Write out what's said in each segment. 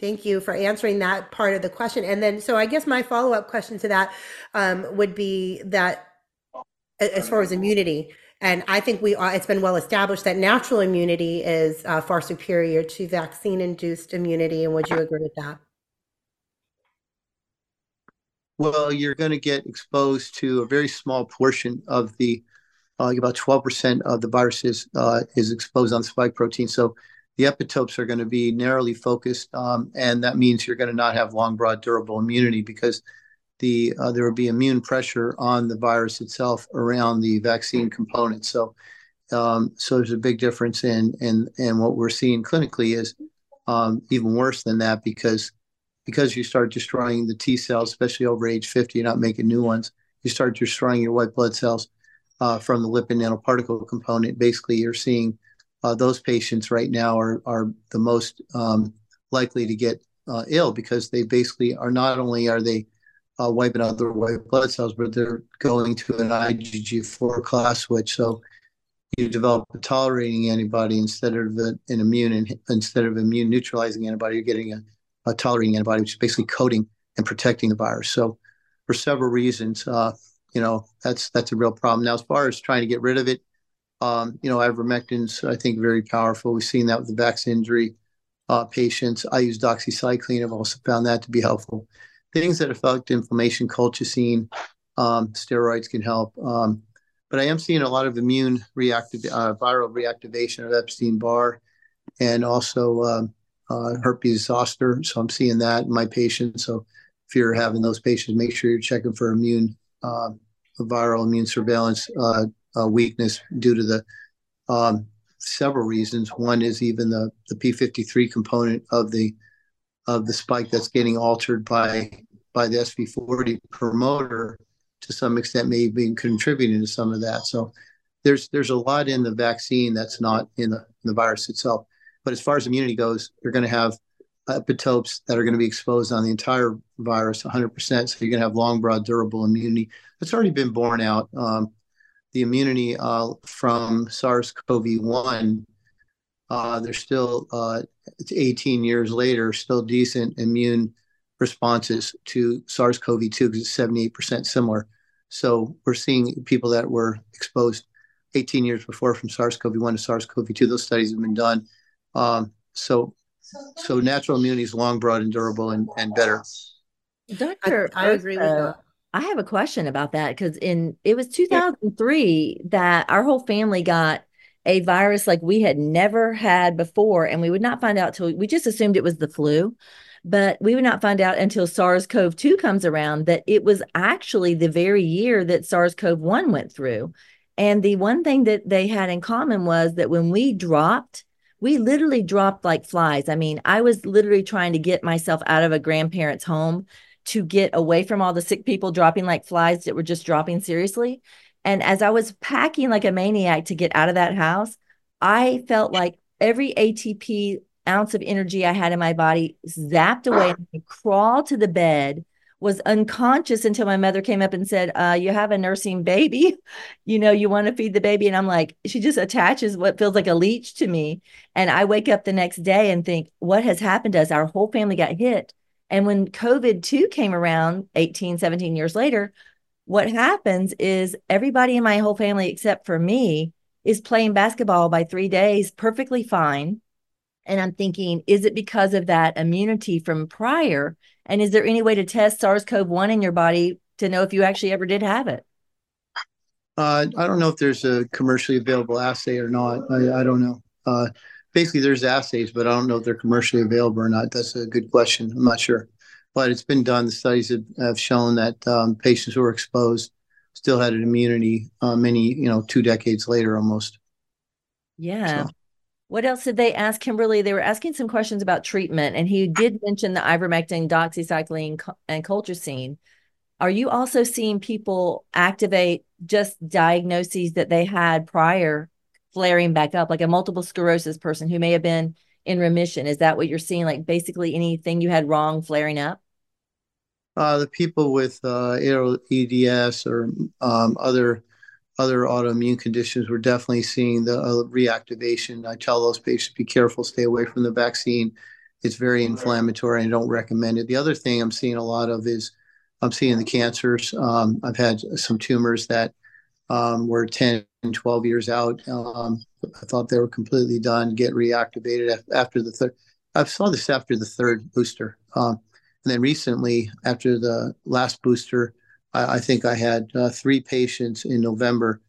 Thank you for answering that part of the question. And then, so I guess my follow-up question to that would be that as far as immunity, and I think it's been well established that natural immunity is far superior to vaccine-induced immunity. And would you agree with that? Well, you're going to get exposed to a very small portion of about 12% of the viruses is exposed on spike protein. So the epitopes are going to be narrowly focused, and that means you're going to not have long, broad, durable immunity because there will be immune pressure on the virus itself around the vaccine component. So there's a big difference, and what we're seeing clinically is even worse than that because you start destroying the T cells, especially over age 50, you're not making new ones. You start destroying your white blood cells from the lipid nanoparticle component. Basically, you're seeing those patients right now are the most likely to get ill, because they basically are not only are they wiping out their white blood cells, but they're going to an IgG4 class switch. So you develop a tolerating antibody instead of an immune, and instead of immune neutralizing antibody, you're getting a tolerating antibody, which is basically coating and protecting the virus. So for several reasons, that's a real problem. Now, as far as trying to get rid of it, ivermectin's, I think, very powerful. We've seen that with the vaccine injury patients. I use doxycycline. I've also found that to be helpful. Things that affect inflammation, colchicine, steroids can help. But I am seeing a lot of immune reactive, viral reactivation of Epstein-Barr, and also herpes zoster. So I'm seeing that in my patients. So if you're having those patients, make sure you're checking for immune, viral immune surveillance weakness due to the several reasons. One is even the P53 component of the spike that's getting altered by the SV40 promoter to some extent may be contributing to some of that. So there's a lot in the vaccine that's not in the virus itself. But as far as immunity goes, you're going to have epitopes that are going to be exposed on the entire virus 100%. So you're going to have long, broad, durable immunity. That's already been borne out. The immunity from SARS-CoV-1, there's still, it's 18 years later, still decent immune responses to SARS-CoV-2 because it's 78% similar. So we're seeing people that were exposed 18 years before from SARS-CoV-1 to SARS-CoV-2. Those studies have been done. So natural immunity is long, broad, and durable, and better. Doctor, I agree with that. I have a question about that, because it was 2003 that our whole family got a virus like we had never had before, and we would not find out till we just assumed it was the flu, but we would not find out until SARS-CoV-2 comes around that it was actually the very year that SARS-CoV-1 went through. And the one thing that they had in common was that when we literally dropped like flies. I mean, I was literally trying to get myself out of a grandparent's home to get away from all the sick people dropping like flies that were just dropping seriously. And as I was packing like a maniac to get out of that house, I felt like every ATP ounce of energy I had in my body zapped away. And I crawled to the bed, was unconscious until my mother came up and said, you have a nursing baby, you want to feed the baby. And I'm like, she just attaches what feels like a leech to me. And I wake up the next day and think, what has happened to us? Our whole family got hit. And when COVID-2 came around 18, 17 years later, what happens is everybody in my whole family, except for me, is playing basketball by 3 days, perfectly fine. And I'm thinking, is it because of that immunity from prior? And is there any way to test SARS-CoV-1 in your body to know if you actually ever did have it? I don't know if there's a commercially available assay or not. I don't know. Basically, there's assays, but I don't know if they're commercially available or not. That's a good question. I'm not sure. But it's been done. The studies have shown that patients who were exposed still had an immunity many, 2 decades later almost. Yeah. So. What else did they ask Kimberly? They were asking some questions about treatment, and he did mention the ivermectin, doxycycline, and colchicine. Are you also seeing people activate just diagnoses that they had prior flaring back up, like a multiple sclerosis person who may have been in remission? Is that what you're seeing? Like basically anything you had wrong flaring up? The people with EDS or other autoimmune conditions, we're definitely seeing the reactivation. I tell those patients, be careful, stay away from the vaccine. It's very inflammatory, and I don't recommend it. The other thing I'm seeing a lot of is I'm seeing the cancers. I've had some tumors that were 10 and 12 years out. I thought they were completely done, get reactivated after the third. I saw this after the third booster. And then recently, after the last booster, I think I had 3 patients in November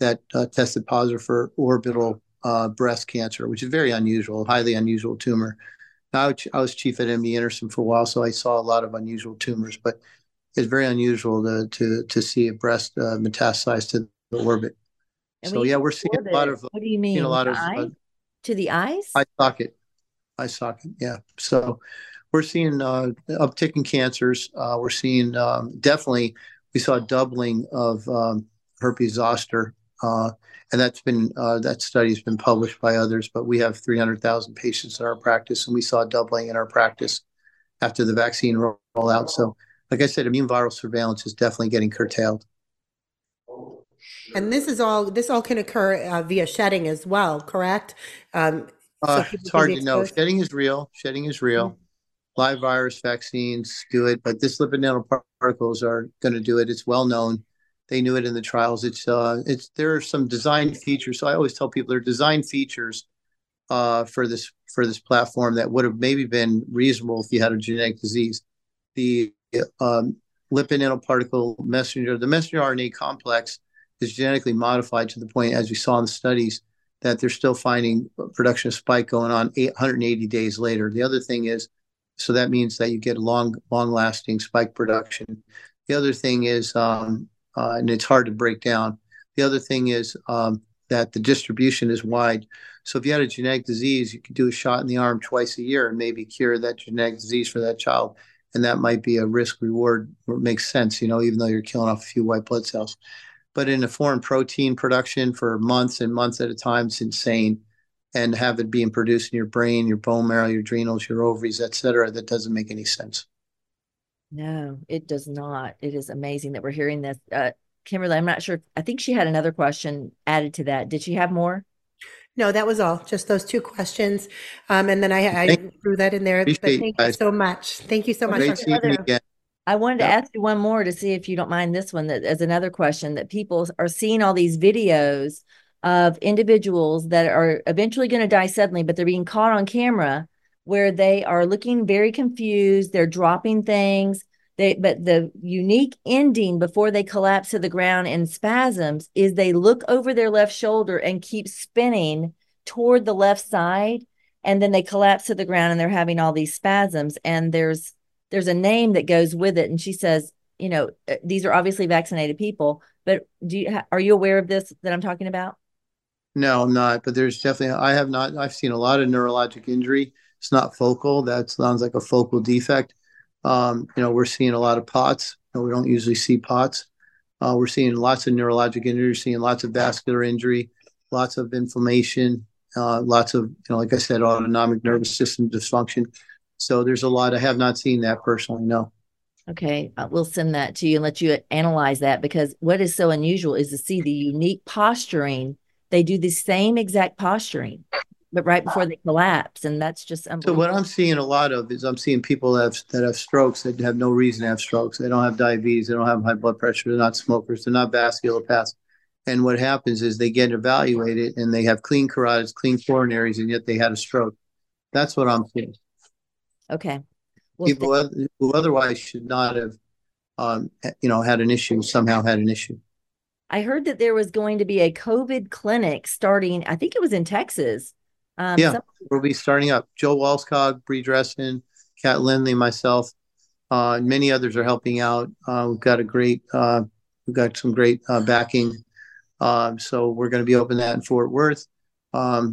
that tested positive for orbital breast cancer, which is very unusual, highly unusual tumor. Now, I was chief at MD Anderson for a while, so I saw a lot of unusual tumors, but it's very unusual to see a breast metastasize to the orbit. And so, we're seeing a lot of. What do you mean? A lot of to the eyes? Eye socket, yeah. So we're seeing uptick in cancers. We're seeing definitely, we saw a doubling of herpes zoster, and that study's been published by others. But we have 300,000 patients in our practice, and we saw a doubling in our practice after the vaccine rollout. So like I said, immune viral surveillance is definitely getting curtailed. And this all can occur via shedding as well, correct? So it's hard to know. Shedding is real. Mm-hmm. Live virus vaccines do it, but this lipid nanoparticles are going to do it. It's well known. They knew it in the trials. There are some design features. So I always tell people there are design features for this platform that would have maybe been reasonable if you had a genetic disease. The lipid nanoparticle messenger, the messenger RNA complex, is genetically modified to the point, as we saw in the studies, that they're still finding production of spike going on 180 days later. The other thing is, so that means that you get long-lasting spike production. The other thing is, and it's hard to break down, the other thing is that the distribution is wide. So if you had a genetic disease, you could do a shot in the arm twice a year and maybe cure that genetic disease for that child. And that might be a risk-reward where it makes sense, even though you're killing off a few white blood cells. But in a foreign protein production for months and months at a time, it's insane. And have it being produced in your brain, your bone marrow, your adrenals, your ovaries, et cetera, that doesn't make any sense. No, it does not. It is amazing that we're hearing this. Kimberly, I'm not sure. I think she had another question added to that. Did she have more? No, that was all. Just those two questions. And then I threw that in there. But thank you so much. Thank you so much. Great seeing you again. I wanted to ask you one more to see if you don't mind this one, that as another question, that people are seeing all these videos of individuals that are eventually going to die suddenly, but they're being caught on camera where they are looking very confused. They're dropping things. But the unique ending before they collapse to the ground in spasms is they look over their left shoulder and keep spinning toward the left side. And then they collapse to the ground and they're having all these spasms. And there's a name that goes with it. And she says, these are obviously vaccinated people, but are you aware of this that I'm talking about? No, I'm not. But there's definitely, I've seen a lot of neurologic injury. It's not focal. That sounds like a focal defect. We're seeing a lot of POTS. We don't usually see POTS. We're seeing lots of neurologic injury, we're seeing lots of vascular injury, lots of inflammation, lots of, like I said, autonomic nervous system dysfunction. So there's a lot. I have not seen that personally, no. Okay, we'll send that to you and let you analyze that, because what is so unusual is to see the unique posturing. They do the same exact posturing, but right before they collapse, and that's just unbelievable. So what I'm seeing a lot of is I'm seeing people that have strokes that have no reason to have strokes. They don't have diabetes. They don't have high blood pressure. They're not smokers. They're not vasculopaths. And what happens is they get evaluated, and they have clean carotids, clean coronaries, and yet they had a stroke. That's what I'm seeing. Okay. Well, people who otherwise should not have, had an issue, somehow had an issue. I heard that there was going to be a COVID clinic starting, I think it was in Texas. We'll be starting up. Joe Walskog, Bree Dresden, Kat Lindley, myself, and many others are helping out. We've got some great backing. So we're going to be opening that in Fort Worth.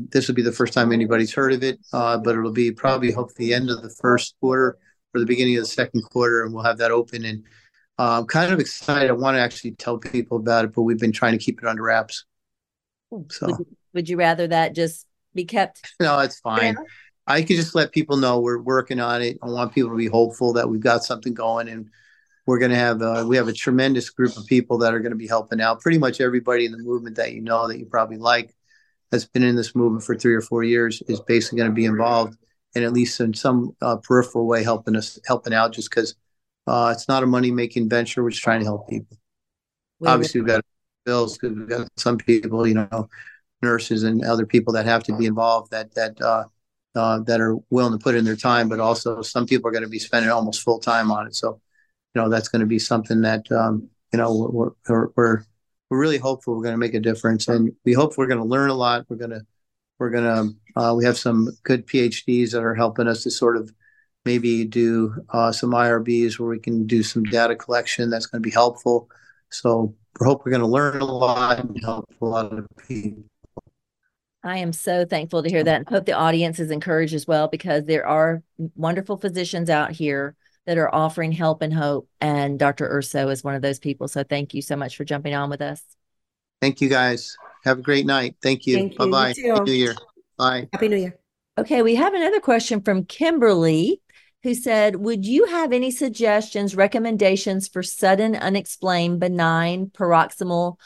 This will be the first time anybody's heard of it, but it'll be probably hopefully the end of the first quarter or the beginning of the second quarter, and we'll have that open. And I'm kind of excited. I want to actually tell people about it, but we've been trying to keep it under wraps. So, would you rather that just be kept? No, it's fine. Yeah. I could just let people know we're working on it. I want people to be hopeful that we've got something going, and we're going to have we have a tremendous group of people that are going to be helping out. Pretty much everybody in the movement that that you probably like, that's been in this movement for 3 or 4 years, is basically going to be involved, and at least in some peripheral way helping out, just because it's not a money-making venture. We're just trying to help people. Obviously, we've got bills, because we've got some people, nurses and other people that have to be involved that are willing to put in their time, but also some people are going to be spending almost full time on it. So, that's going to be something that, we're really hopeful we're going to make a difference, and we hope we're going to learn a lot. We have some good PhDs that are helping us to sort of maybe do some IRBs where we can do some data collection that's going to be helpful. So we hope we're going to learn a lot and help a lot of people. I am so thankful to hear that, and hope the audience is encouraged as well, because there are wonderful physicians out here that are offering help and hope. And Dr. Urso is one of those people. So thank you so much for jumping on with us. Thank you, guys. Have a great night. Thank you. Thank you. Bye-bye. Happy New Year. Bye. Happy New Year. Okay, we have another question from Kimberly, who said, would you have any suggestions, recommendations for sudden, unexplained, benign paroxysmal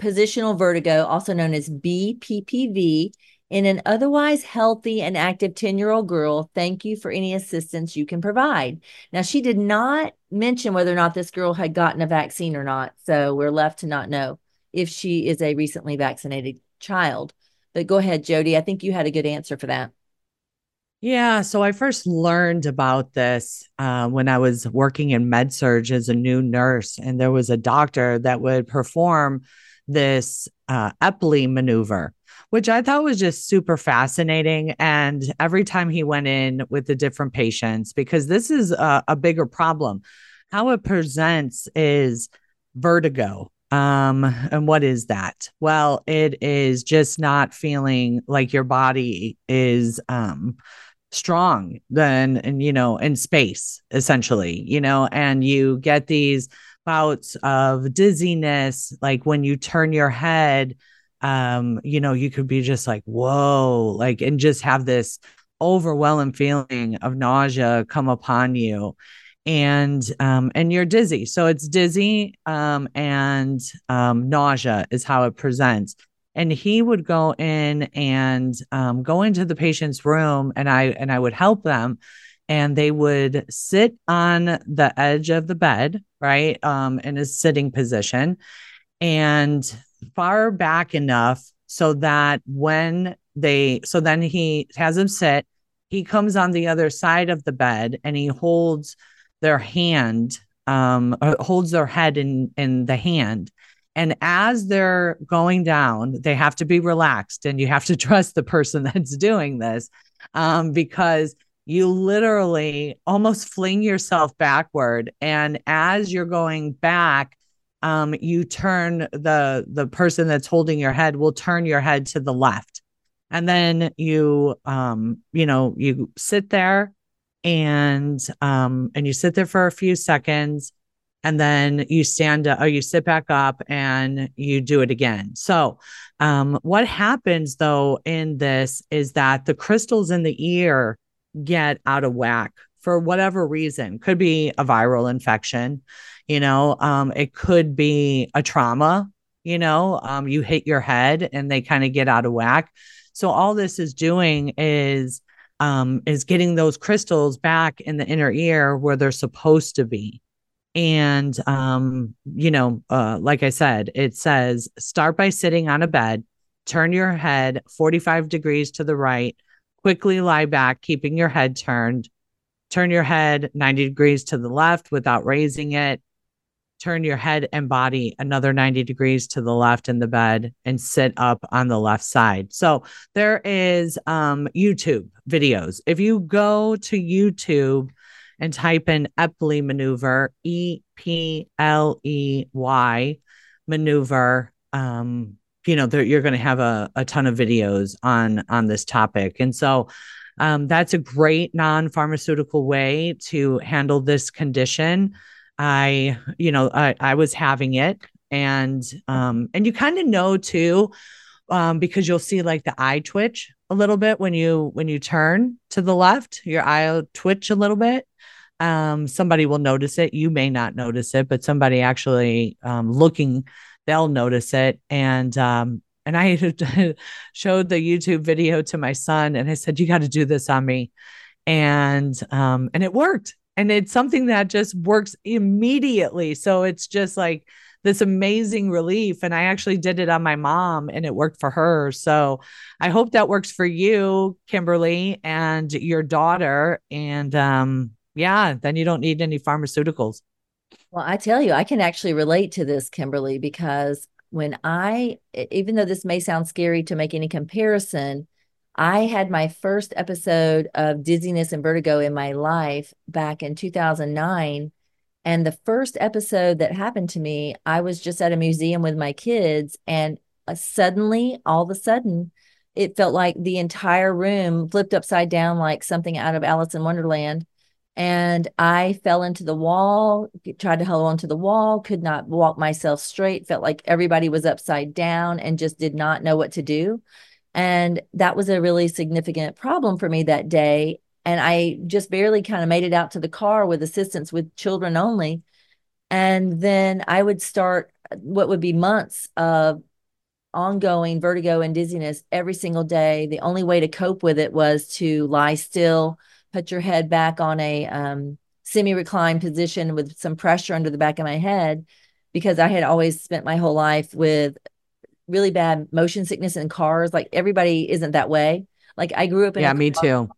positional vertigo, also known as BPPV, in an otherwise healthy and active 10-year-old girl? Thank you for any assistance you can provide. Now, she did not mention whether or not this girl had gotten a vaccine or not, so we're left to not know if she is a recently vaccinated child. But go ahead, Jodi. I think you had a good answer for that. Yeah. So I first learned about this when I was working in med-surg as a new nurse, and there was a doctor that would perform this Epley maneuver, which I thought was just super fascinating. And every time he went in with the different patients, because this is a bigger problem, how it presents is vertigo. And what is that? Well, it is just not feeling like your body is strong and in space, essentially, and you get these bouts of dizziness, like when you turn your head, you could be just like, whoa, and just have this overwhelming feeling of nausea come upon you, and you're dizzy. So it's dizzy, nausea is how it presents. And he would go in and, go into the patient's room, and I would help them, and they would sit on the edge of the bed, right? In a sitting position, and far back enough so that then he has them sit, he comes on the other side of the bed, and he holds their hand, holds their head in the hand. And as they're going down, they have to be relaxed, and you have to trust the person that's doing this, because you literally almost fling yourself backward. And as you're going back, you turn the person that's holding your head will turn your head to the left. And then you sit there and you sit there for a few seconds, and then you stand up, or you sit back up, and you do it again. So, what happens though in this is that the crystals in the ear get out of whack for whatever reason. Could be a viral infection, it could be a trauma, you hit your head and they kind of get out of whack. So all this is doing is getting those crystals back in the inner ear where they're supposed to be. And, like I said, it says, start by sitting on a bed, turn your head 45 degrees to the right, quickly lie back, keeping your head turned, turn your head 90 degrees to the left without raising it, turn your head and body another 90 degrees to the left in the bed, and sit up on the left side. So there is YouTube videos. If you go to YouTube and type in Epley maneuver, E-P-L-E-Y maneuver, you're going to have a ton of videos on this topic. And so that's a great non-pharmaceutical way to handle this condition. I was having it, and you kind of know too, because you'll see like the eye twitch a little bit when you turn to the left, your eye will twitch a little bit. Somebody will notice it. You may not notice it, but somebody actually looking, they'll notice it. And I showed the YouTube video to my son, and I said, you got to do this on me. And it worked. And it's something that just works immediately. So it's just like this amazing relief. And I actually did it on my mom, and it worked for her. So I hope that works for you, Kimberly, and your daughter. And then you don't need any pharmaceuticals. Well, I tell you, I can actually relate to this, Kimberly, because even though this may sound scary to make any comparison, I had my first episode of dizziness and vertigo in my life back in 2009. And the first episode that happened to me, I was just at a museum with my kids, and suddenly, all of a sudden, it felt like the entire room flipped upside down like something out of Alice in Wonderland. And I fell into the wall, tried to hold on to the wall, could not walk myself straight, felt like everybody was upside down and just did not know what to do. And that was a really significant problem for me that day. And I just barely kind of made it out to the car with assistance with children only. And then I would start what would be months of ongoing vertigo and dizziness every single day. The only way to cope with it was to lie still, put your head back on a semi-reclined position with some pressure under the back of my head, because I had always spent my whole life with really bad motion sickness in cars. Like, everybody isn't that way. Like, I grew up in a car. Me too.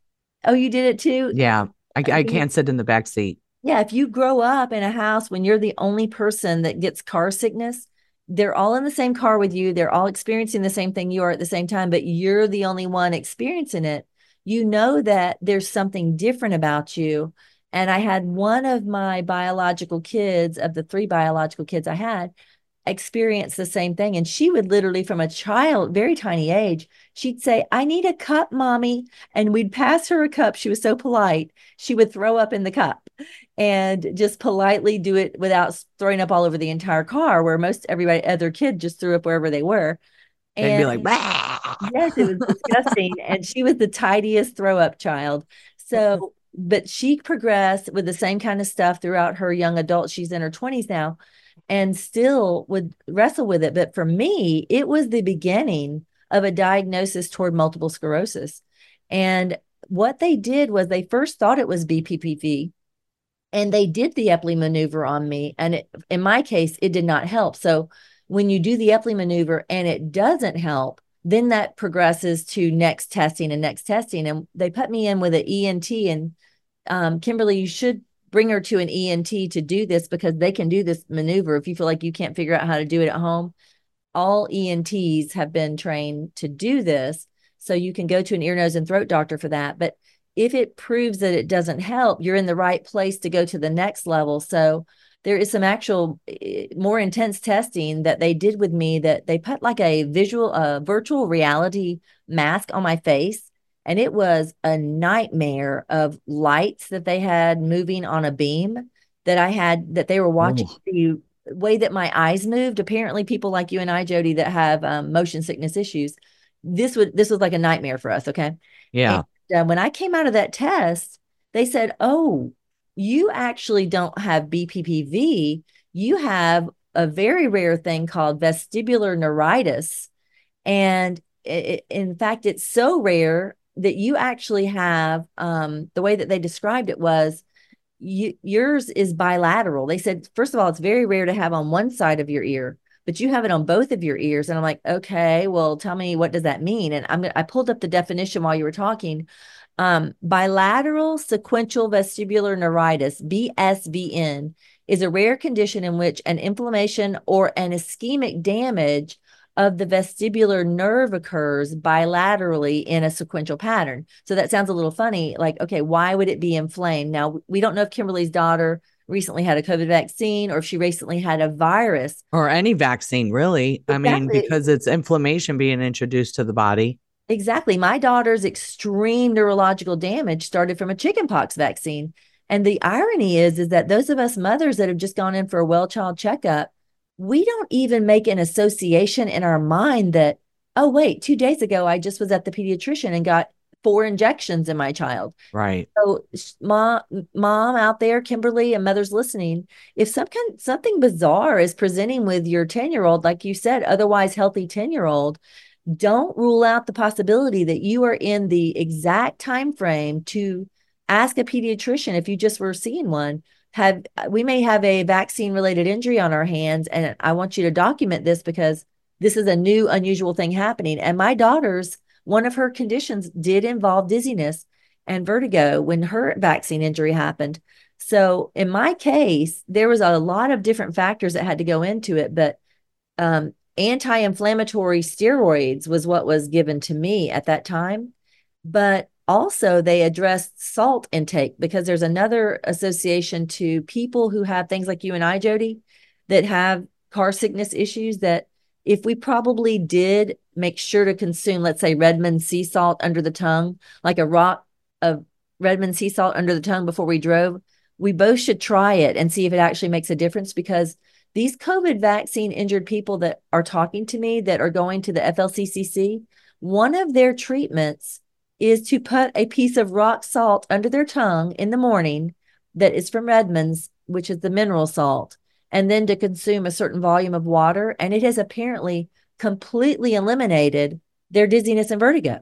Oh, you did it too? Yeah. I can't sit in the back seat. Yeah. If you grow up in a house when you're the only person that gets car sickness, they're all in the same car with you. They're all experiencing the same thing you are at the same time, but you're the only one experiencing it. You know that there's something different about you. And I had one of my biological kids, of the three biological kids I had, experience the same thing. And she would literally, from a child, very tiny age, she'd say, "I need a cup, mommy." And we'd pass her a cup. She was so polite. She would throw up in the cup and just politely do it without throwing up all over the entire car, where most everybody, other kid just threw up wherever they were. They'd be like, "Bah!" Yes, it was disgusting. And she was the tidiest throw up child. So, but she progressed with the same kind of stuff throughout her young adult. She's in her 20s now and still would wrestle with it. But for me, it was the beginning of a diagnosis toward multiple sclerosis. And what they did was they first thought it was BPPV, and they did the Epley maneuver on me. And it, in my case, it did not help. So when you do the Epley maneuver and it doesn't help, then that progresses to next testing and next testing. And they put me in with an ENT, and Kimberly, you should bring her to an ENT to do this, because they can do this maneuver. If you feel like you can't figure out how to do it at home, all ENTs have been trained to do this. So you can go to an ear, nose, and throat doctor for that. But if it proves that it doesn't help, you're in the right place to go to the next level. So there is some actual more intense testing that they did with me, that they put like a virtual reality mask on my face. And it was a nightmare of lights that they had moving on a beam that I had, that they were watching the way that my eyes moved. Apparently people like you and I, Jodi, that have motion sickness issues, this was like a nightmare for us. Okay. Yeah. And when I came out of that test, they said, "Oh, you actually don't have BPPV. You have a very rare thing called vestibular neuritis. And in fact, it's so rare that you actually have, the way that they described it was, yours is bilateral." They said, "First of all, it's very rare to have on one side of your ear, but you have it on both of your ears." And I'm like, "Okay, well, tell me, what does that mean?" And I pulled up the definition while you were talking. Bilateral sequential vestibular neuritis, BSVN, is a rare condition in which an inflammation or an ischemic damage of the vestibular nerve occurs bilaterally in a sequential pattern. So that sounds a little funny. Like, okay, why would it be inflamed? Now, we don't know if Kimberly's daughter recently had a COVID vaccine, or if she recently had a virus. Or any vaccine, really. Exactly. I mean, because it's inflammation being introduced to the body. Exactly. My daughter's extreme neurological damage started from a chickenpox vaccine. And the irony is that those of us mothers that have just gone in for a well-child checkup, we don't even make an association in our mind that, oh, wait, 2 days ago, I just was at the pediatrician and got 4 injections in my child. Right. So mom out there, Kimberly, and mothers listening, if something bizarre is presenting with your 10-year-old, like you said, otherwise healthy 10-year-old, don't rule out the possibility that you are in the exact time frame to ask a pediatrician, if you just were seeing one, we may have a vaccine-related injury on our hands, and I want you to document this, because this is a new, unusual thing happening. And my daughter's, one of her conditions did involve dizziness and vertigo when her vaccine injury happened. So in my case, there was a lot of different factors that had to go into it, but anti-inflammatory steroids was what was given to me at that time. But also, they addressed salt intake, because there's another association to people who have things like you and I, Jodi, that have car sickness issues, that if we probably did make sure to consume, let's say, Redmond sea salt under the tongue, like a rock of Redmond sea salt under the tongue before we drove, we both should try it and see if it actually makes a difference. Because these COVID vaccine injured people that are talking to me, that are going to the FLCCC, one of their treatments is to put a piece of rock salt under their tongue in the morning that is from Redmond's, which is the mineral salt, and then to consume a certain volume of water. And it has apparently completely eliminated their dizziness and vertigo.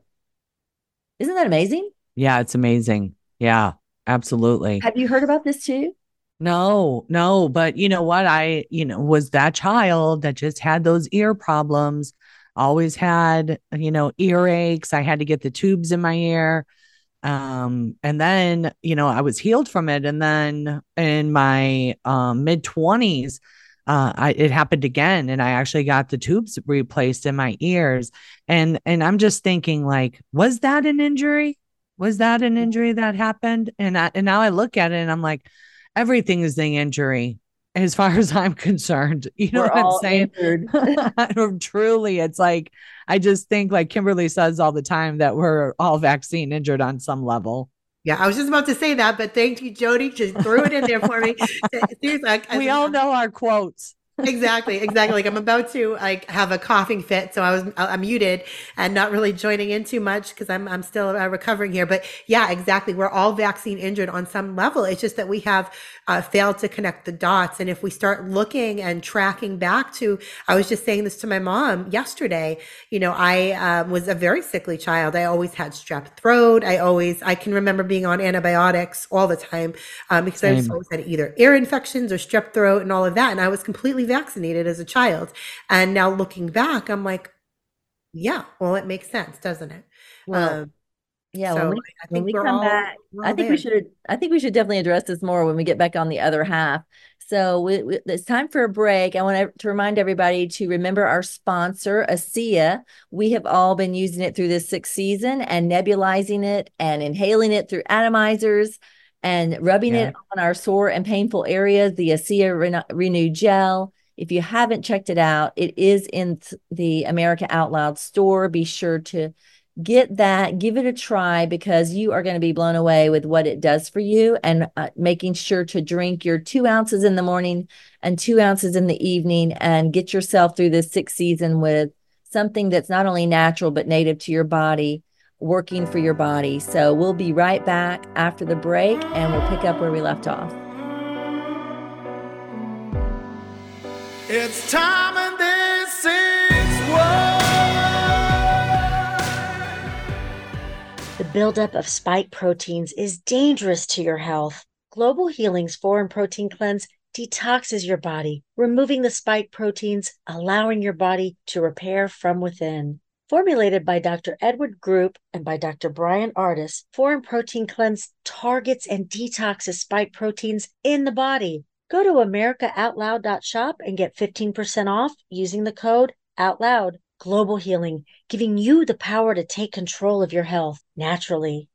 Isn't that amazing? Yeah, it's amazing. Yeah, absolutely. Have you heard about this too? No. But you know what? I was that child that just had those ear problems, always had, earaches. I had to get the tubes in my ear. And then, I was healed from it. And then in my mid 20s, it happened again. And I actually got the tubes replaced in my ears. And I'm just thinking, like, was that an injury? Was that an injury that happened? And now I look at it and I'm like, everything is an injury as far as I'm concerned. You know what I'm saying? Truly, it's like, I just think, like Kimberly says all the time, that we're all vaccine injured on some level. Yeah, I was just about to say that, but thank you, Jodi. Just threw it in there for me. Seriously, we all know our quotes. Exactly. Like I'm about to have a coughing fit, so I'm muted and not really joining in too much because I'm still recovering here. But yeah, exactly. We're all vaccine injured on some level. It's just that we have failed to connect the dots. And if we start looking and tracking back to, I was just saying this to my mom yesterday. I was a very sickly child. I always had strep throat. I can remember being on antibiotics all the time because I always had either ear infections or strep throat and all of that. And I was completely vaccinated as a child. And now looking back, I'm like, yeah, well, it makes sense, doesn't it? Well, yeah. So I think we should definitely address this more when we get back on the other half. So it's time for a break. I want to remind everybody to remember our sponsor, ASEA. We have all been using it through this 6th season and nebulizing it and inhaling it through atomizers and rubbing it on our sore and painful areas, the ASEA Renew Gel. If you haven't checked it out, it is in the America Out Loud store. Be sure to get that, give it a try, because you are going to be blown away with what it does for you. And making sure to drink your 2 ounces in the morning and 2 ounces in the evening and get yourself through this 6th season with something that's not only natural but native to your body, working for your body. So we'll be right back after the break and we'll pick up where we left off. It's time and this is what. The buildup of spike proteins is dangerous to your health. Global Healing's Foreign Protein Cleanse detoxes your body, removing the spike proteins, allowing your body to repair from within. Formulated by Dr. Edward Group and by Dr. Brian Artis, Foreign Protein Cleanse targets and detoxes spike proteins in the body. Go to americaoutloud.shop and get 15% off using the code OUTLOUD. Global Healing, giving you the power to take control of your health naturally.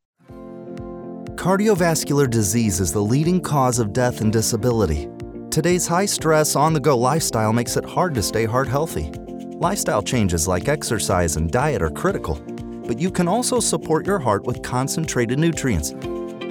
Cardiovascular disease is the leading cause of death and disability. Today's high-stress, on-the-go lifestyle makes it hard to stay heart healthy. Lifestyle changes like exercise and diet are critical, but you can also support your heart with concentrated nutrients.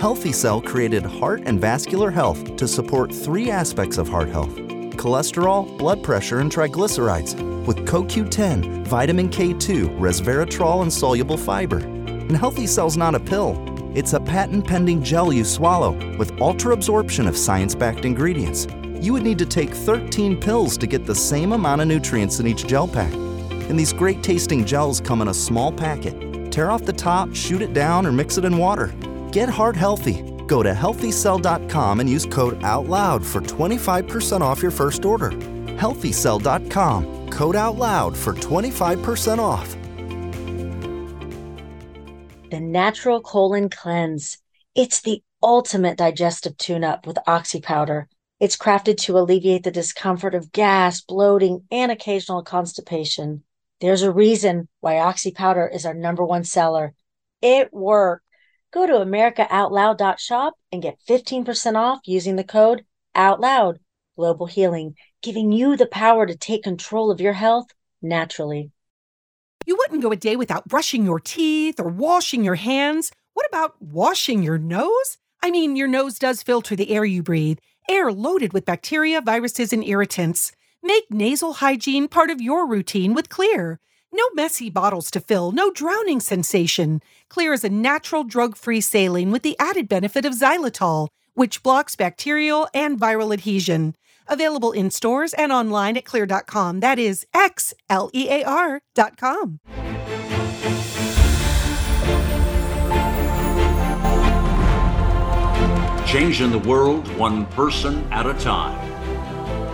Healthy Cell created Heart and Vascular Health to support 3 aspects of heart health: cholesterol, blood pressure, and triglycerides, with CoQ10, vitamin K2, resveratrol, and soluble fiber. And Healthy Cell's not a pill. It's a patent-pending gel you swallow with ultra-absorption of science-backed ingredients. You would need to take 13 pills to get the same amount of nutrients in each gel pack. And these great-tasting gels come in a small packet. Tear off the top, shoot it down, or mix it in water. Get heart healthy. Go to HealthyCell.com and use code OUTLOUD for 25% off your first order. HealthyCell.com, code OUTLOUD for 25% off. The Natural Colon Cleanse. It's the ultimate digestive tune-up with OxyPowder. It's crafted to alleviate the discomfort of gas, bloating, and occasional constipation. There's a reason why OxyPowder is our #1 seller. It works. Go to americaoutloud.shop and get 15% off using the code OUTLOUD. Global Healing, giving you the power to take control of your health naturally. You wouldn't go a day without brushing your teeth or washing your hands. What about washing your nose? I mean, your nose does filter the air you breathe. Air loaded with bacteria, viruses, and irritants. Make nasal hygiene part of your routine with Clear. No messy bottles to fill, no drowning sensation. Clear is a natural drug-free saline with the added benefit of xylitol, which blocks bacterial and viral adhesion. Available in stores and online at clear.com. That is xlear.com. Changing the world one person at a time.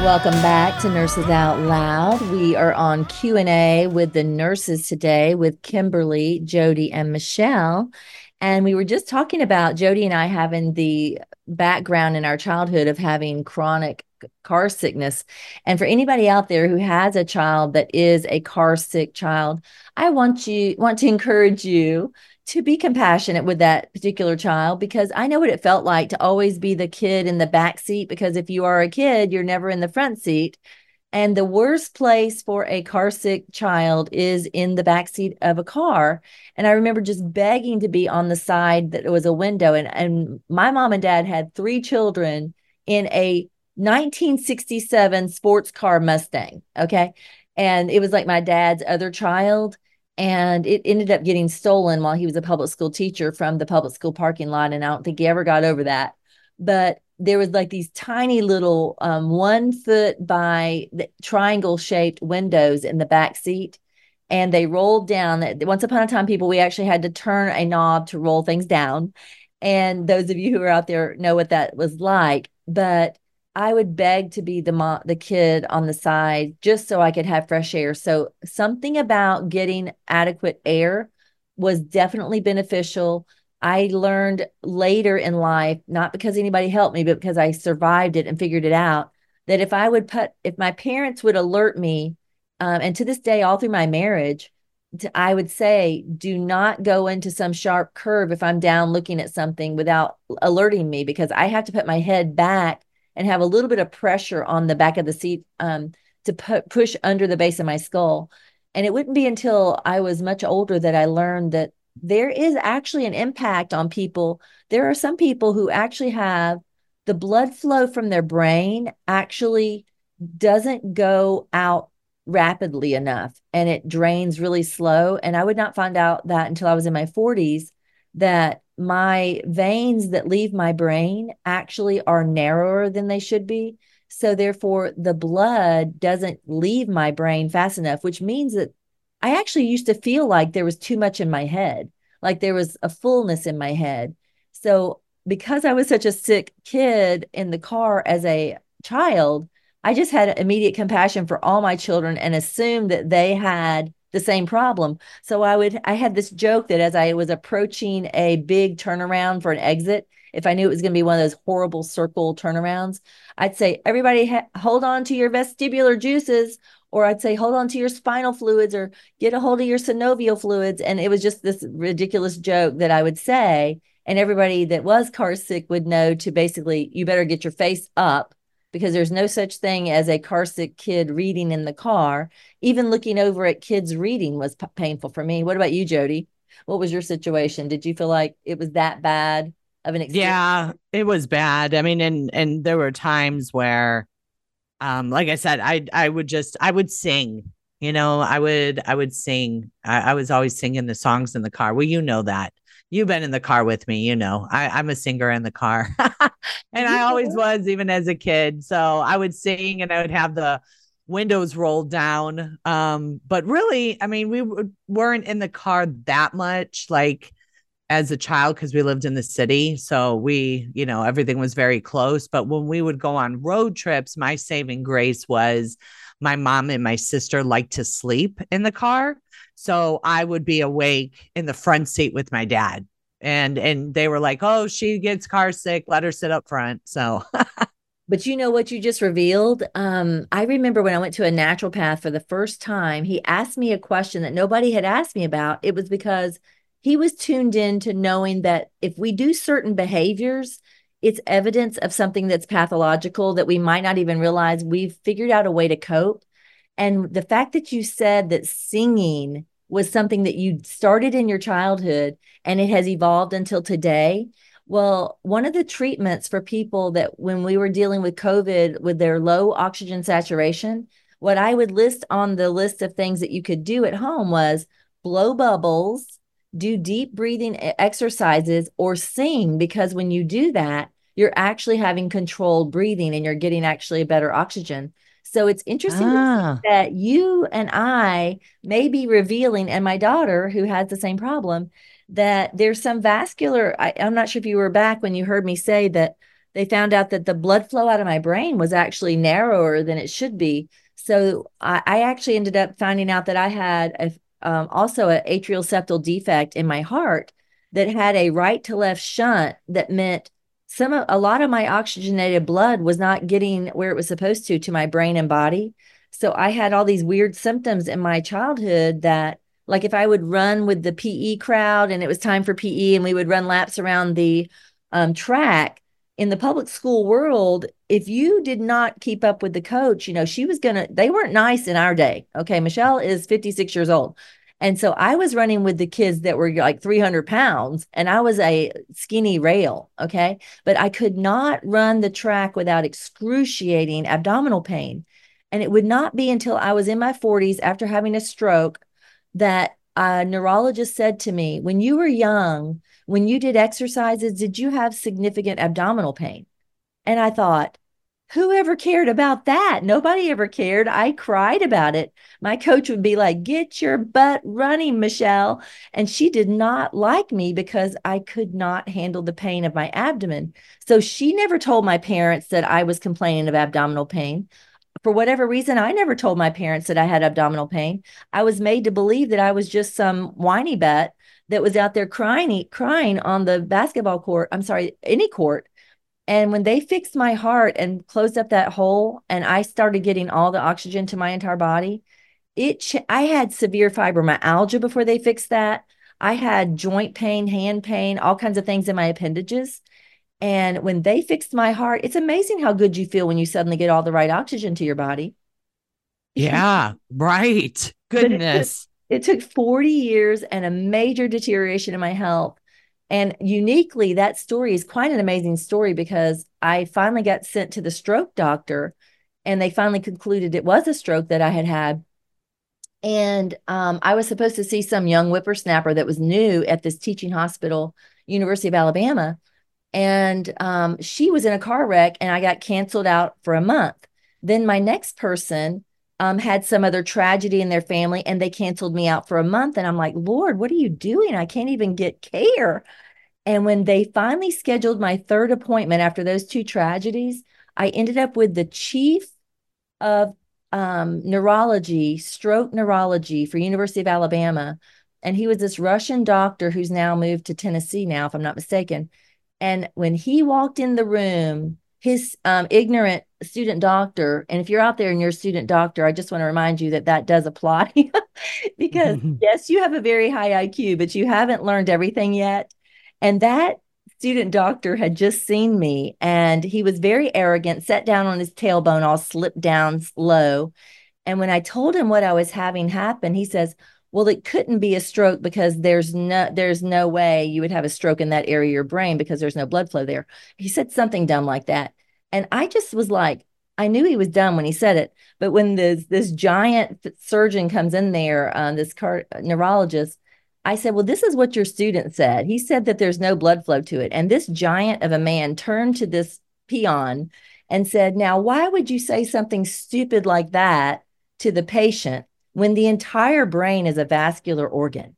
Welcome back to Nurses Out Loud. We are on Q&A with the nurses today with Kimberly, Jodi, and Michele. And we were just talking about Jodi and I having the background in our childhood of having chronic car sickness. And for anybody out there who has a child that is a car sick child, I want to encourage you to be compassionate with that particular child, because I know what it felt like to always be the kid in the back seat, because if you are a kid, you're never in the front seat. And the worst place for a car sick child is in the back seat of a car. And I remember just begging to be on the side that was a window. And my mom and dad had three children in a 1967 sports car Mustang. Okay. And it was like my dad's other child. And it ended up getting stolen while he was a public school teacher from the public school parking lot. And I don't think he ever got over that. But there was like these tiny little 1 foot by triangle shaped windows in the back seat. And they rolled down. Once upon a time, people, we actually had to turn a knob to roll things down. And those of you who are out there know what that was like. But I would beg to be the kid on the side just so I could have fresh air. So something about getting adequate air was definitely beneficial. I learned later in life, not because anybody helped me, but because I survived it and figured it out, that if my parents would alert me, and to this day, all through my marriage, I would say, do not go into some sharp curve if I'm down looking at something without alerting me, because I have to put my head back and have a little bit of pressure on the back of the seat to push under the base of my skull. And it wouldn't be until I was much older that I learned that there is actually an impact on people. There are some people who actually have the blood flow from their brain actually doesn't go out rapidly enough, and it drains really slow. And I would not find out that until I was in my 40s, that my veins that leave my brain actually are narrower than they should be. So therefore, the blood doesn't leave my brain fast enough, which means that I actually used to feel like there was too much in my head, like there was a fullness in my head. So because I was such a sick kid in the car as a child, I just had immediate compassion for all my children and assumed that they had the same problem. So I had this joke that as I was approaching a big turnaround for an exit, if I knew it was going to be one of those horrible circle turnarounds, I'd say, everybody hold on to your vestibular juices, or I'd say, hold on to your spinal fluids, or get a hold of your synovial fluids. And it was just this ridiculous joke that I would say, and everybody that was car sick would know to basically, you better get your face up, because there's no such thing as a car sick kid reading in the car. Even looking over at kids reading was painful for me. What about you, Jodi? What was your situation? Did you feel like it was that bad of an experience? Yeah, it was bad. I mean, and there were times where, like I said, I would sing. You know, I would sing. I was always singing the songs in the car. Well, you know that. You've been in the car with me, you know, I'm a singer in the car and I always was, even as a kid. So I would sing and I would have the windows rolled down. But really, I mean, we weren't in the car that much, like as a child, because we lived in the city. So we, you know, everything was very close. But when we would go on road trips, my saving grace was my mom and my sister liked to sleep in the car. So I would be awake in the front seat with my dad. And they were like, oh, she gets car sick. Let her sit up front. So, but you know what you just revealed? I remember when I went to a naturopath for the first time, he asked me a question that nobody had asked me about. It was because he was tuned in to knowing that if we do certain behaviors, it's evidence of something that's pathological that we might not even realize we've figured out a way to cope. And the fact that you said that singing was something that you started in your childhood and it has evolved until today. Well, one of the treatments for people that when we were dealing with COVID with their low oxygen saturation, what I would list on the list of things that you could do at home was blow bubbles, do deep breathing exercises, or sing, because when you do that, you're actually having controlled breathing and you're getting actually a better oxygen. So it's interesting to see that you and I may be revealing, and my daughter who has the same problem, that there's some vascular, I'm not sure if you were back when you heard me say that they found out that the blood flow out of my brain was actually narrower than it should be. So I actually ended up finding out that I had also an atrial septal defect in my heart that had a right to left shunt that meant a lot of my oxygenated blood was not getting where it was supposed to my brain and body. So I had all these weird symptoms in my childhood that, like, if I would run with the PE crowd and it was time for PE and we would run laps around the track in the public school world, if you did not keep up with the coach, you know, they weren't nice in our day. Okay. Michele is 56 years old. And so I was running with the kids that were like 300 pounds and I was a skinny rail. Okay. But I could not run the track without excruciating abdominal pain. And it would not be until I was in my 40s after having a stroke that a neurologist said to me, when you were young, when you did exercises, did you have significant abdominal pain? And I thought, who ever cared about that? Nobody ever cared. I cried about it. My coach would be like, get your butt running, Michele. And she did not like me because I could not handle the pain of my abdomen. So she never told my parents that I was complaining of abdominal pain. For whatever reason, I never told my parents that I had abdominal pain. I was made to believe that I was just some whiny butt that was out there crying on the basketball court. I'm sorry, any court. And when they fixed my heart and closed up that hole and I started getting all the oxygen to my entire body, I had severe fibromyalgia before they fixed that. I had joint pain, hand pain, all kinds of things in my appendages. And when they fixed my heart, it's amazing how good you feel when you suddenly get all the right oxygen to your body. Yeah, right. Goodness. It took 40 years and a major deterioration in my health. And uniquely, that story is quite an amazing story because I finally got sent to the stroke doctor and they finally concluded it was a stroke that I had had. And I was supposed to see some young whippersnapper that was new at this teaching hospital, University of Alabama. And she was in a car wreck and I got canceled out for a month. Then my next person had some other tragedy in their family and they canceled me out for a month. And I'm like, Lord, what are you doing? I can't even get care. And when they finally scheduled my third appointment after those two tragedies, I ended up with the chief of neurology, stroke neurology for University of Alabama. And he was this Russian doctor who's now moved to Tennessee now, if I'm not mistaken. And when he walked in the room, his ignorant student doctor, and if you're out there and you're a student doctor, I just want to remind you that that does apply because yes, you have a very high IQ, but you haven't learned everything yet. And that student doctor had just seen me and he was very arrogant, sat down on his tailbone, all slipped down low. And when I told him what I was having happen, he says, well, it couldn't be a stroke because there's no way you would have a stroke in that area of your brain because there's no blood flow there. He said something dumb like that. And I just was like, I knew he was dumb when he said it. But when this giant surgeon comes in there, this neurologist, I said, well, this is what your student said. He said that there's no blood flow to it. And this giant of a man turned to this peon and said, now, why would you say something stupid like that to the patient when the entire brain is a vascular organ?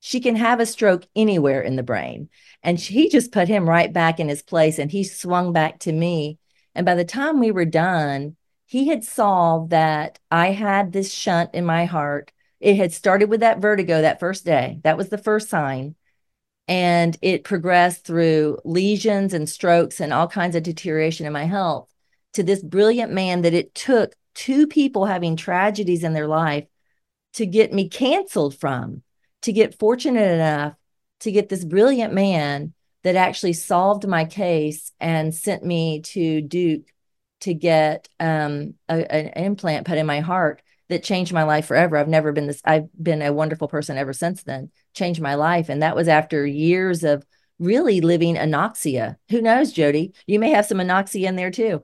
She can have a stroke anywhere in the brain. And he just put him right back in his place and he swung back to me. And by the time we were done, he had solved that I had this shunt in my heart. It had started with that vertigo that first day. That was the first sign. And it progressed through lesions and strokes and all kinds of deterioration in my health to this brilliant man that it took two people having tragedies in their life to get me canceled from, to get fortunate enough to get this brilliant man that actually solved my case and sent me to Duke to get an implant put in my heart that changed my life forever. I've never been this, I've been a wonderful person ever since then, changed my life. And that was after years of really living anoxia. Who knows, Jody, you may have some anoxia in there too.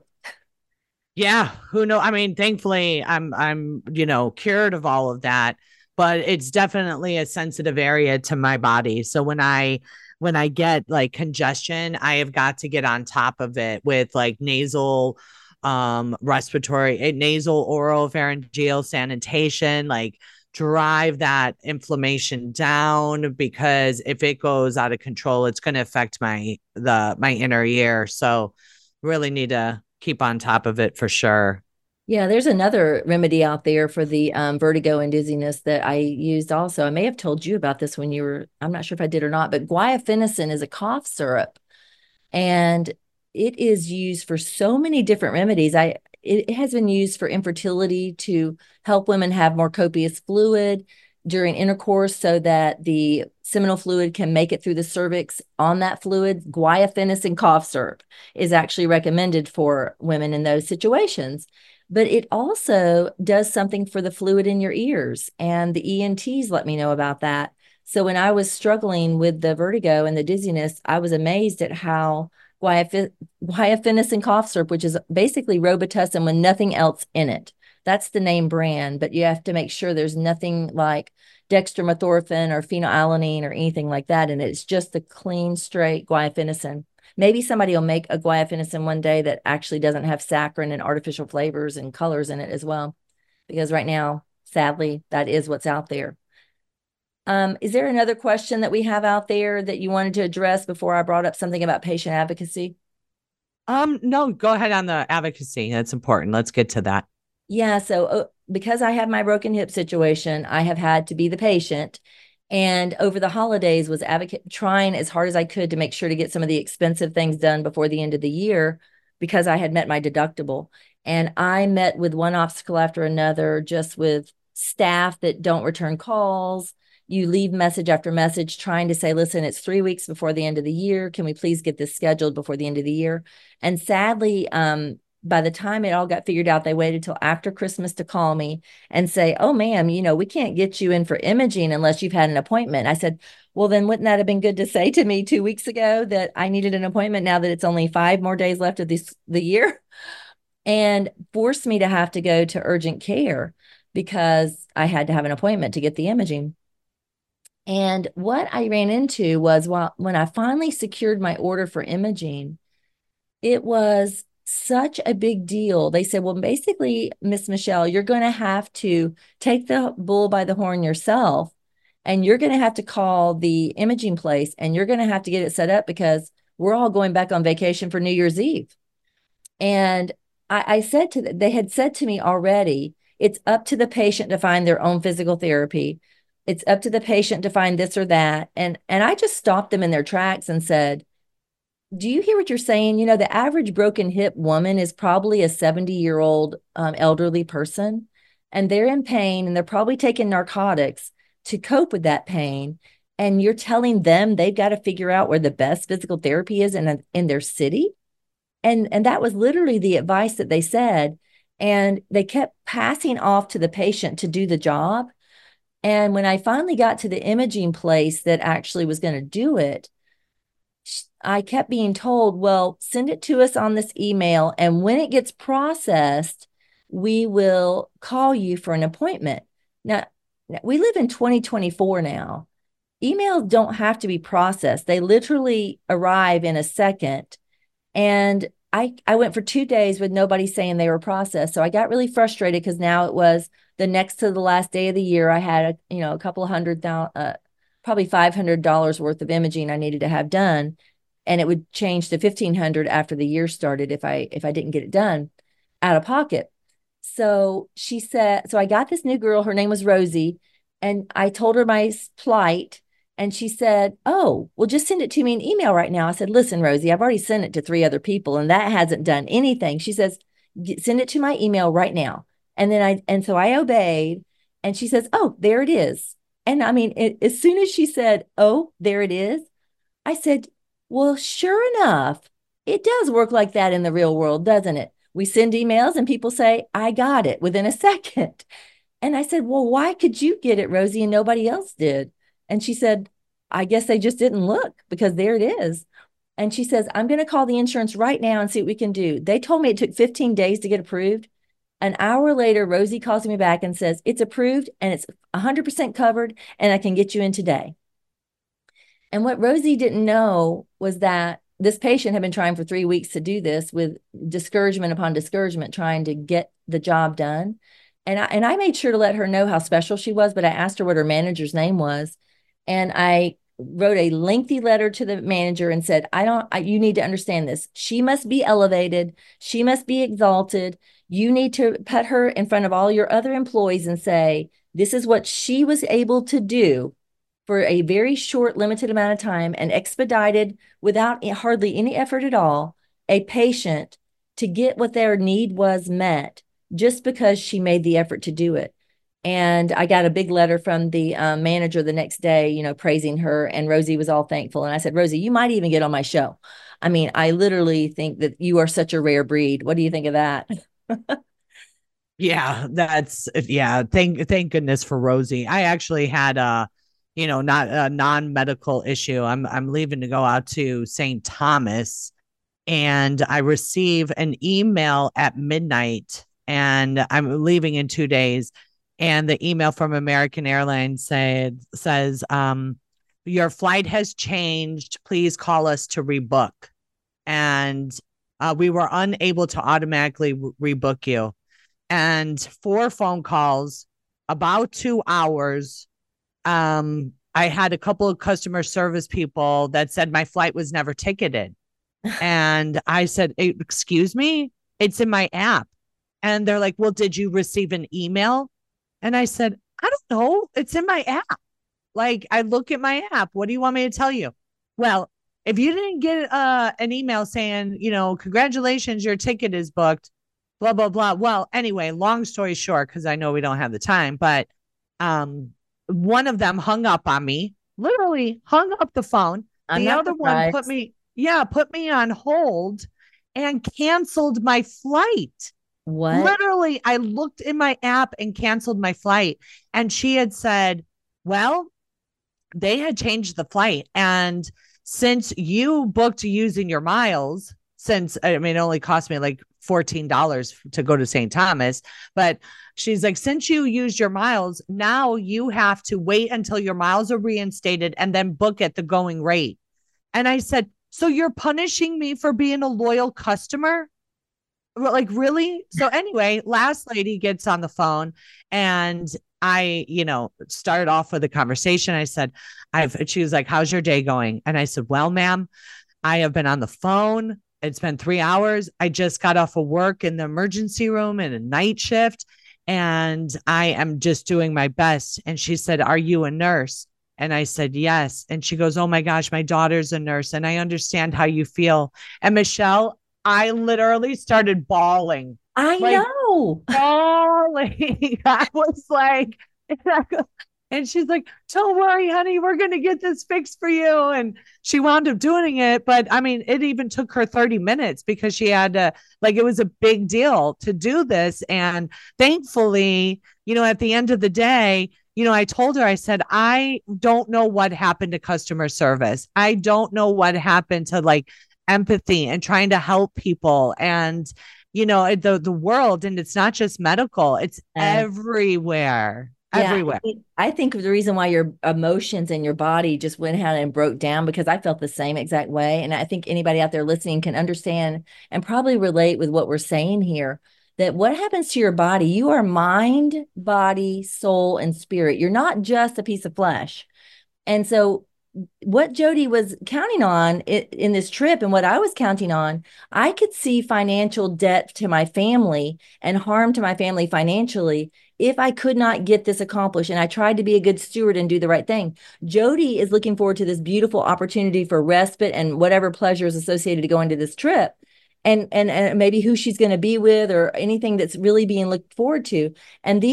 Yeah. Who knows? I mean, thankfully I'm, you know, cured of all of that, but it's definitely a sensitive area to my body. So when I get like congestion, I have got to get on top of it with like nasal, respiratory, nasal, oral, pharyngeal sanitation, like drive that inflammation down, because if it goes out of control, it's going to affect my inner ear. So really need to keep on top of it for sure. Yeah. There's another remedy out there for the vertigo and dizziness that I used also. I may have told you about this when you were, I'm not sure if I did or not, but guaifenesin is a cough syrup, and it is used for so many different remedies. It has been used for infertility to help women have more copious fluid during intercourse so that the seminal fluid can make it through the cervix on that fluid. Guaifenesin cough syrup is actually recommended for women in those situations. But it also does something for the fluid in your ears, and the ENTs let me know about that. So when I was struggling with the vertigo and the dizziness, I was amazed at how guaifenesin cough syrup, which is basically Robitussin with nothing else in it. That's the name brand, but you have to make sure there's nothing like dextromethorphan or phenylalanine or anything like that. And it's just the clean, straight guaifenesin. Maybe somebody will make a guaifenesin one day that actually doesn't have saccharin and artificial flavors and colors in it as well, because right now, sadly, that is what's out there. Is there another question that we have out there that you wanted to address before I brought up something about patient advocacy? No, go ahead on the advocacy. That's important. Let's get to that. Yeah. So because I have my broken hip situation, I have had to be the patient, and over the holidays was trying as hard as I could to make sure to get some of the expensive things done before the end of the year, because I had met my deductible. And I met with one obstacle after another, just with staff that don't return calls. You leave message after message trying to say, listen, it's 3 weeks before the end of the year. Can we please get this scheduled before the end of the year? And sadly, by the time it all got figured out, they waited till after Christmas to call me and say, oh, ma'am, you know, we can't get you in for imaging unless you've had an appointment. I said, well, then wouldn't that have been good to say to me 2 weeks ago that I needed an appointment now that it's only 5 more days left of the year? And forced me to have to go to urgent care because I had to have an appointment to get the imaging. And what I ran into was when I finally secured my order for imaging, it was such a big deal. They said, well, basically, Miss Michele, you're going to have to take the bull by the horn yourself, and you're going to have to call the imaging place, and you're going to have to get it set up because we're all going back on vacation for New Year's Eve. And I said to them, they had said to me already, it's up to the patient to find their own physical therapy. It's up to the patient to find this or that. And I just stopped them in their tracks and said, do you hear what you're saying? You know, the average broken hip woman is probably a 70-year-old elderly person, and they're in pain, and they're probably taking narcotics to cope with that pain. And you're telling them they've got to figure out where the best physical therapy is in their city. And that was literally the advice that they said. And they kept passing off to the patient to do the job. And when I finally got to the imaging place that actually was going to do it, I kept being told, well, send it to us on this email, and when it gets processed, we will call you for an appointment. Now, we live in 2024 now. Emails don't have to be processed. They literally arrive in a second. And I went for 2 days with nobody saying they were processed. So I got really frustrated, because now it was the next to the last day of the year. I had, a couple $100,000, probably $500 worth of imaging I needed to have done. And it would change to $1,500 after the year started if I didn't get it done out of pocket. So I got this new girl, her name was Rosie, and I told her my plight, And she said, oh, well, just send it to me in email right now. I said, listen, Rosie, I've already sent it to 3 other people and that hasn't done anything. She says, send it to my email right now. And then I obeyed, and she says, oh, there it is. And I mean, as soon as she said, oh, there it is, I said, well, sure enough, it does work like that in the real world, doesn't it? We send emails and people say, I got it within a second. And I said, well, why could you get it, Rosie, and nobody else did? And she said, I guess they just didn't look, because there it is. And she says, I'm going to call the insurance right now and see what we can do. They told me it took 15 days to get approved. An hour later, Rosie calls me back and says, it's approved and it's 100% covered and I can get you in today. And what Rosie didn't know was that this patient had been trying for 3 weeks to do this, with discouragement upon discouragement, trying to get the job done. And I made sure to let her know how special she was, but I asked her what her manager's name was. And I wrote a lengthy letter to the manager and said, you need to understand this. She must be elevated. She must be exalted. You need to put her in front of all your other employees and say, this is what she was able to do for a very short, limited amount of time, and expedited without hardly any effort at all, a patient to get what their need was met, just because she made the effort to do it. And I got a big letter from the manager the next day, praising her. And Rosie was all thankful. And I said, Rosie, you might even get on my show. I mean, I literally think that you are such a rare breed. What do you think of that? Yeah. Thank goodness for Rosie. I actually had not a non-medical issue. I'm leaving to go out to St. Thomas, and I receive an email at midnight, and I'm leaving in 2 days. And the email from American Airlines says, your flight has changed. Please call us to rebook. And we were unable to automatically rebook you. And 4 phone calls, about 2 hours. I had a couple of customer service people that said my flight was never ticketed. And I said, excuse me, it's in my app. And they're like, well, did you receive an email? And I said, I don't know. It's in my app. Like, I look at my app. What do you want me to tell you? Well, if you didn't get an email saying, congratulations, your ticket is booked, blah, blah, blah. Well, anyway, long story short, because I know we don't have the time, but one of them hung up on me, literally hung up the phone. The other one put me on hold and canceled my flight. What? Literally, I looked in my app and canceled my flight. And she had said, well, they had changed the flight. And since you booked using your miles, it only cost me like $14 to go to St. Thomas. But she's like, since you used your miles, now you have to wait until your miles are reinstated and then book at the going rate. And I said, so you're punishing me for being a loyal customer? Like, really? So anyway, last lady gets on the phone, and I, started off with a conversation. I said, she was like, how's your day going? And I said, well, ma'am, I have been on the phone. It's been 3 hours. I just got off of work in the emergency room in a night shift, and I am just doing my best. And she said, are you a nurse? And I said, yes. And she goes, oh my gosh, my daughter's a nurse, and I understand how you feel. And Michele, I literally started bawling. Bawling. I was like, and she's like, don't worry, honey, we're going to get this fixed for you. And she wound up doing it. But I mean, it even took her 30 minutes because she had to, it was a big deal to do this. And thankfully, at the end of the day, I told her, I said, I don't know what happened to customer service. I don't know what happened to empathy and trying to help people, and the world, and it's not just medical, it's everywhere. I think the reason why your emotions and your body just went out and broke down, because I felt the same exact way, and I think anybody out there listening can understand and probably relate with what we're saying here, that what happens to your body, you are mind, body, soul, and spirit. You're not just a piece of flesh. And so what Jodi was counting on in this trip, and what I was counting on, I could see financial debt to my family and harm to my family financially if I could not get this accomplished and I tried to be a good steward and do the right thing. Jodi is looking forward to this beautiful opportunity for respite and whatever pleasure is associated to going to this trip. And maybe who she's going to be with or anything that's really being looked forward to. And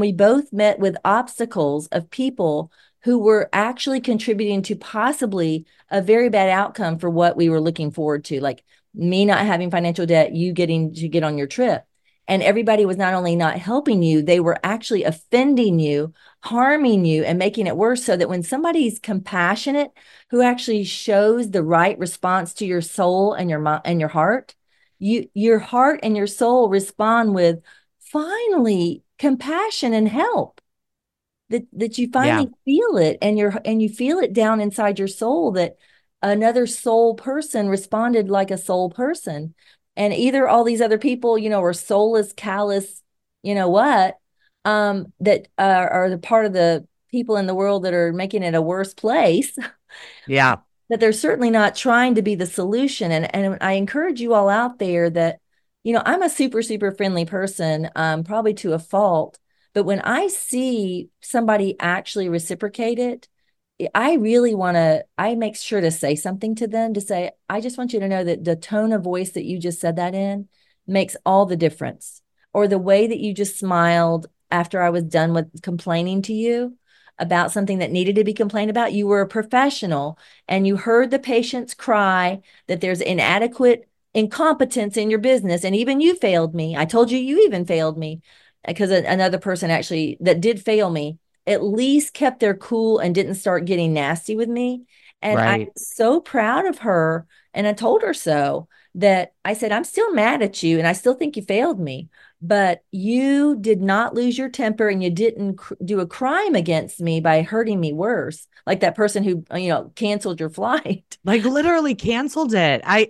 we both met with obstacles of people who were actually contributing to possibly a very bad outcome for what we were looking forward to, like me not having financial debt, you getting to get on your trip. And everybody was not only not helping you, they were actually offending you, harming you, and making it worse, so that when somebody's compassionate, who actually shows the right response to your soul and your mind and your heart, your heart and your soul respond with, finally, compassion and help. That you finally feel it, and you feel it down inside your soul that another soul person responded like a soul person. And either all these other people, are soulless, callous, that are the part of the people in the world that are making it a worse place. Yeah. That they're certainly not trying to be the solution. And I encourage you all out there that, I'm a super, super friendly person, probably to a fault. But when I see somebody actually reciprocate it, I make sure to say something to them, to say, I just want you to know that the tone of voice that you just said that in makes all the difference. Or the way that you just smiled after I was done with complaining to you about something that needed to be complained about. You were a professional and you heard the patients cry that there's inadequate incompetence in your business. And even you failed me. I told you, you even failed me, because another person actually that did fail me at least kept their cool and didn't start getting nasty with me. And right. I'm so proud of her. And I told her so, that I said, I'm still mad at you and I still think you failed me, but you did not lose your temper and you didn't do a crime against me by hurting me worse. Like that person who, canceled your flight. Like literally canceled it. I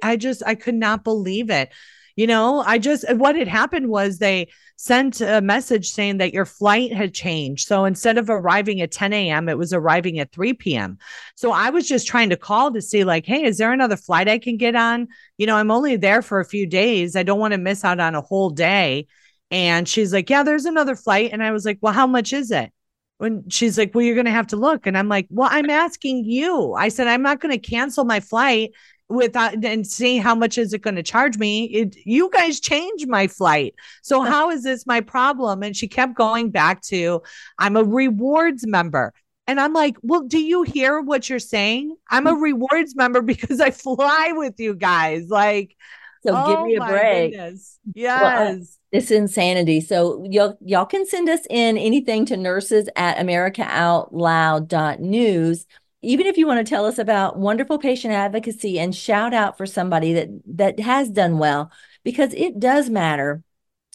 could not believe it. What had happened was they sent a message saying that your flight had changed. So instead of arriving at 10 a.m., it was arriving at 3 p.m. So I was just trying to call to see like, hey, is there another flight I can get on? I'm only there for a few days. I don't want to miss out on a whole day. And she's like, yeah, there's another flight. And I was like, well, how much is it? When she's like, well, you're going to have to look. And I'm like, well, I'm asking you. I said, I'm not going to cancel my flight without and see how much is it going to charge me. You guys changed my flight. So how is this my problem? And she kept going back to, I'm a rewards member. And I'm like, well, do you hear what you're saying? I'm a rewards member because I fly with you guys. Like, so give me a break. Goodness. Yes. Well, it's insanity. So y'all can send us in anything to nurses@americaoutloud.news. Even if you want to tell us about wonderful patient advocacy and shout out for somebody that has done well, because it does matter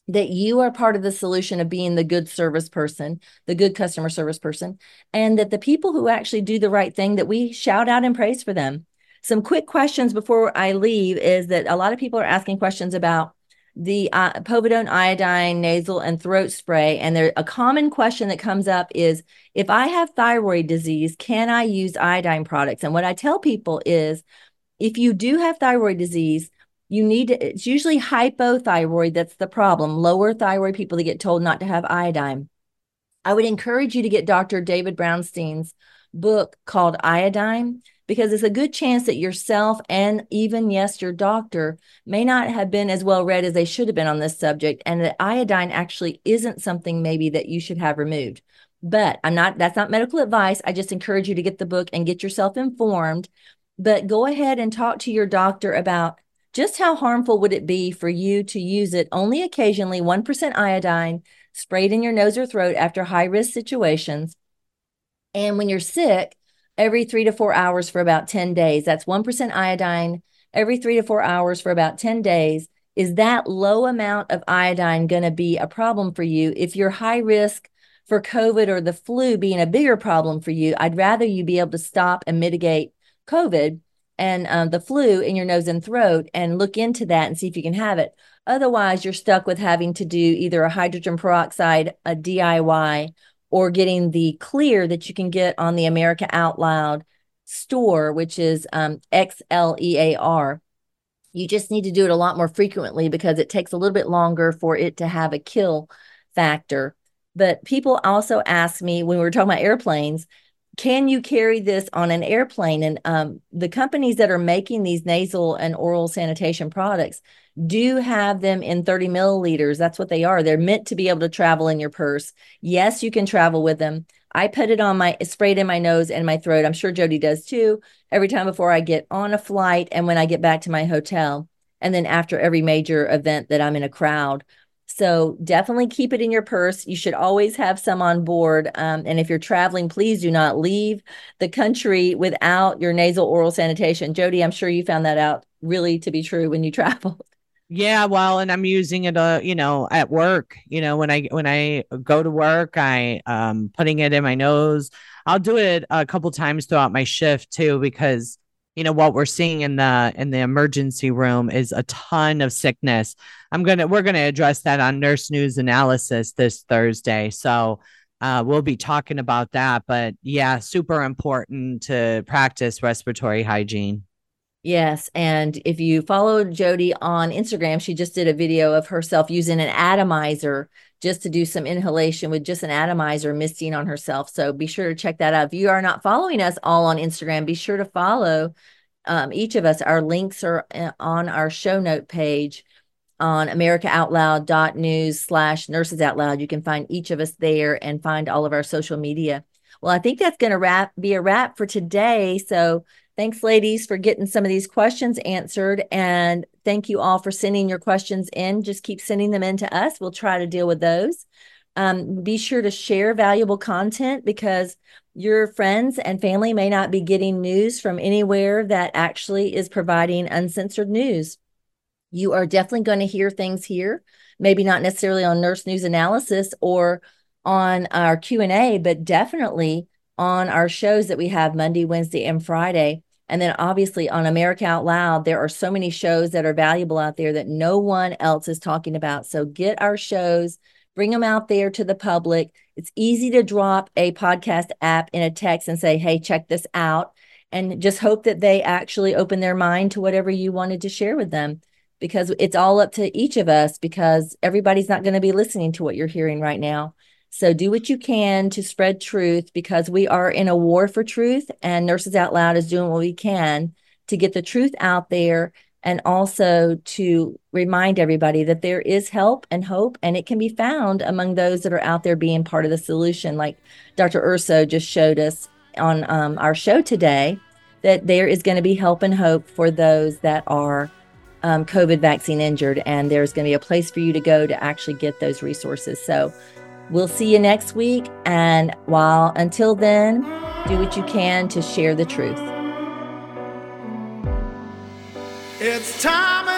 that you are part of the solution of being the good service person, the good customer service person, and that the people who actually do the right thing, that we shout out and praise for them. Some quick questions before I leave is that a lot of people are asking questions about the povidone, iodine, nasal, and throat spray. And a common question that comes up is, if I have thyroid disease, can I use iodine products? And what I tell people is, if you do have thyroid disease, it's usually hypothyroid that's the problem, lower thyroid people that get told not to have iodine. I would encourage you to get Dr. David Brownstein's book called Iodine, because it's a good chance that yourself and even, yes, your doctor may not have been as well read as they should have been on this subject, and that iodine actually isn't something maybe that you should have removed. But that's not medical advice. I just encourage you to get the book and get yourself informed, but go ahead and talk to your doctor about just how harmful would it be for you to use it only occasionally, 1% iodine sprayed in your nose or throat after high-risk situations. And when you're sick, every 3 to 4 hours for about 10 days. That's 1% iodine every 3 to 4 hours for about 10 days. Is that low amount of iodine going to be a problem for you? If you're high risk for COVID or the flu being a bigger problem for you, I'd rather you be able to stop and mitigate COVID and the flu in your nose and throat and look into that and see if you can have it. Otherwise, you're stuck with having to do either a hydrogen peroxide, a DIY, or getting the clear that you can get on the America Out Loud store, which is XLEAR. You just need to do it a lot more frequently because it takes a little bit longer for it to have a kill factor. But people also ask me when we were talking about airplanes, can you carry this on an airplane? And the companies that are making these nasal and oral sanitation products do have them in 30 milliliters. That's what they are. They're meant to be able to travel in your purse. Yes, you can travel with them. I put it on my, sprayed in my nose and my throat. I'm sure Jodi does too. Every time before I get on a flight and when I get back to my hotel, and then after every major event that I'm in a crowd. So definitely keep it in your purse. You should always have some on board. And if you're traveling, please do not leave the country without your nasal oral sanitation. Jodi, I'm sure you found that out really to be true when you traveled. Yeah, well, and I'm using it, you know, at work, you know, when I go to work, I'm putting it in my nose. I'll do it a couple times throughout my shift too, because, you know, what we're seeing in the emergency room is a ton of sickness. We're going to address that on Nurse News Analysis this Thursday. So we'll be talking about that, but yeah, super important to practice respiratory hygiene. Yes. And if you follow Jodi on Instagram, she just did a video of herself using an atomizer just to do some inhalation with just an atomizer misting on herself. So be sure to check that out. If you are not following us all on Instagram, be sure to follow each of us. Our links are on our show note page on americaoutloud.news/nursesoutloud. You can find each of us there and find all of our social media. Well, I think that's going to be a wrap for today. So thanks, ladies, for getting some of these questions answered. And thank you all for sending your questions in. Just keep sending them in to us. We'll try to deal with those. Be sure to share valuable content because your friends and family may not be getting news from anywhere that actually is providing uncensored news. You are definitely going to hear things here, maybe not necessarily on Nurse News Analysis or on our Q&A, but definitely on our shows that we have Monday, Wednesday, and Friday. And then obviously on America Out Loud, there are so many shows that are valuable out there that no one else is talking about. So get our shows, bring them out there to the public. It's easy to drop a podcast app in a text and say, hey, check this out. And just hope that they actually open their mind to whatever you wanted to share with them, because it's all up to each of us, because everybody's not going to be listening to what you're hearing right now. So do what you can to spread truth, because we are in a war for truth, and Nurses Out Loud is doing what we can to get the truth out there and also to remind everybody that there is help and hope, and it can be found among those that are out there being part of the solution. Like Dr. Urso just showed us on our show today, that there is going to be help and hope for those that are COVID vaccine injured, and there's going to be a place for you to go to actually get those resources. So we'll see you next week. And while until then, do what you can to share the truth. It's time.